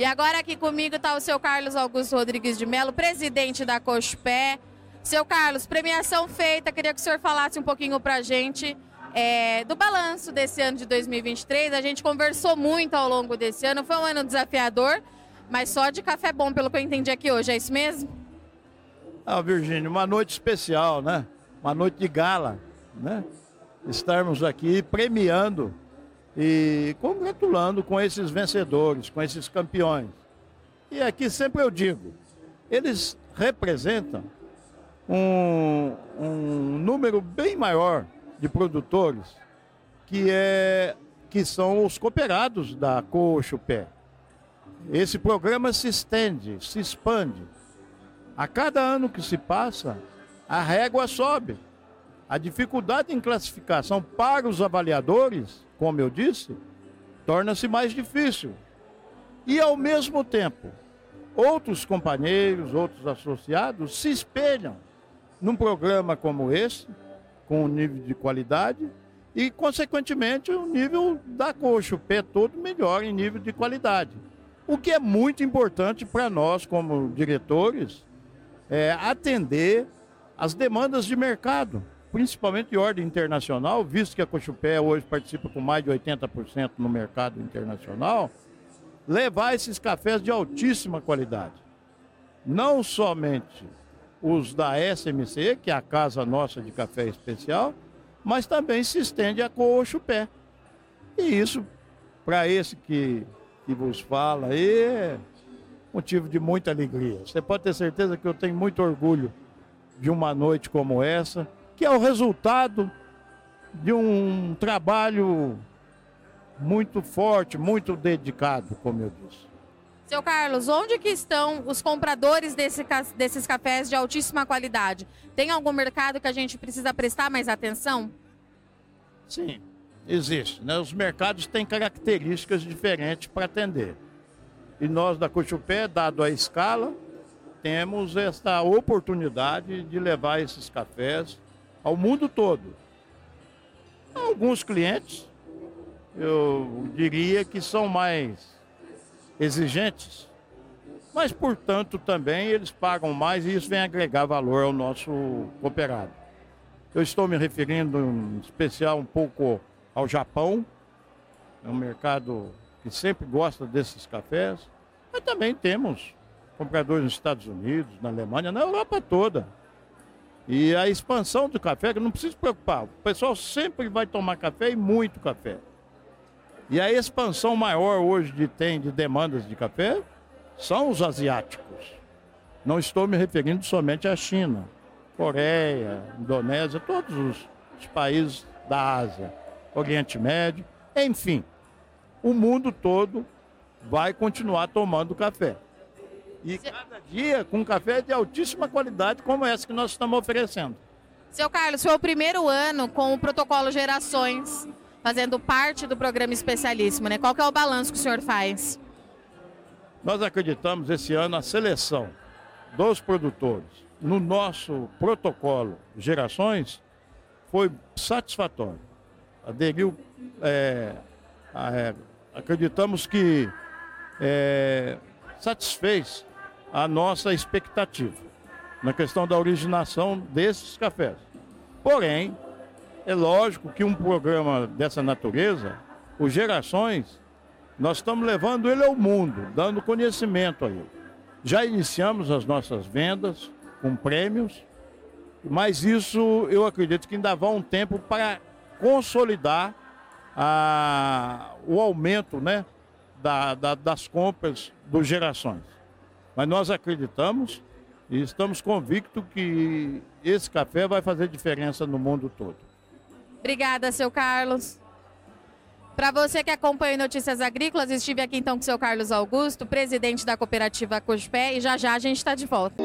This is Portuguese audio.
E agora aqui comigo está o seu Carlos Augusto Rodrigues de Mello, presidente da Cooxupé. Seu Carlos, premiação feita, queria que o senhor falasse um pouquinho para a gente do balanço desse ano de 2023. A gente conversou muito ao longo desse ano, foi um ano desafiador, mas só de café bom, pelo que eu entendi aqui hoje, é isso mesmo? Ah, Virgínia, uma noite especial, né? Uma noite de gala, né? Estarmos aqui premiando e congratulando com esses vencedores, com esses campeões. E aqui sempre eu digo, eles representam um número bem maior de produtores que são os cooperados da Cooxupé. Esse programa se expande. A cada ano que se passa, a régua sobe. A dificuldade em classificação para os avaliadores, como eu disse, torna-se mais difícil. E, ao mesmo tempo, outros companheiros, outros associados se espelham num programa como esse, com um nível de qualidade e, consequentemente, o nível da Cooxupé todo melhor em nível de qualidade. O que é muito importante para nós, como diretores, é atender às demandas de mercado, principalmente de ordem internacional, visto que a Cooxupé hoje participa com mais de 80% no mercado internacional, levar esses cafés de altíssima qualidade. Não somente os da SMC, que é a Casa Nossa de Café Especial, mas também se estende a Cooxupé. E isso, para esse que vos fala aí, é motivo de muita alegria. Você pode ter certeza que eu tenho muito orgulho de uma noite como essa, que é o resultado de um trabalho muito forte, muito dedicado, como eu disse. Seu Carlos, onde que estão os compradores desses cafés de altíssima qualidade? Tem algum mercado que a gente precisa prestar mais atenção? Sim, existe, né? Os mercados têm características diferentes para atender. E nós da Cooxupé, dado a escala, temos esta oportunidade de levar esses cafés ao mundo todo. Alguns clientes, eu diria que são mais exigentes, mas, portanto, também eles pagam mais e isso vem agregar valor ao nosso cooperado. Eu estou me referindo, em especial, um pouco ao Japão, é um mercado que sempre gosta desses cafés, mas também temos compradores nos Estados Unidos, na Alemanha, na Europa toda. E a expansão do café, que não precisa se preocupar, o pessoal sempre vai tomar café e muito café. E a expansão maior hoje de demandas de café são os asiáticos. Não estou me referindo somente à China, Coreia, Indonésia, todos os países da Ásia, Oriente Médio, enfim. O mundo todo vai continuar tomando café. E cada dia com café de altíssima qualidade, como essa que nós estamos oferecendo. Seu Carlos, foi o primeiro ano com o protocolo Gerações, fazendo parte do programa Especialíssimo, né? Qual que é o balanço que o senhor faz? Nós acreditamos esse ano a seleção dos produtores no nosso protocolo Gerações foi satisfatório. Aderiu... acreditamos que satisfez a nossa expectativa na questão da originação desses cafés. Porém, é lógico que um programa dessa natureza, o Gerações, nós estamos levando ele ao mundo, dando conhecimento a ele. Já iniciamos as nossas vendas com prêmios, mas isso eu acredito que ainda vai um tempo para consolidar o aumento, né, das compras do Gerações. Mas nós acreditamos e estamos convictos que esse café vai fazer diferença no mundo todo. Obrigada, seu Carlos. Para você que acompanha Notícias Agrícolas, estive aqui então com o seu Carlos Augusto, presidente da cooperativa Cooxupé, e já já a gente está de volta.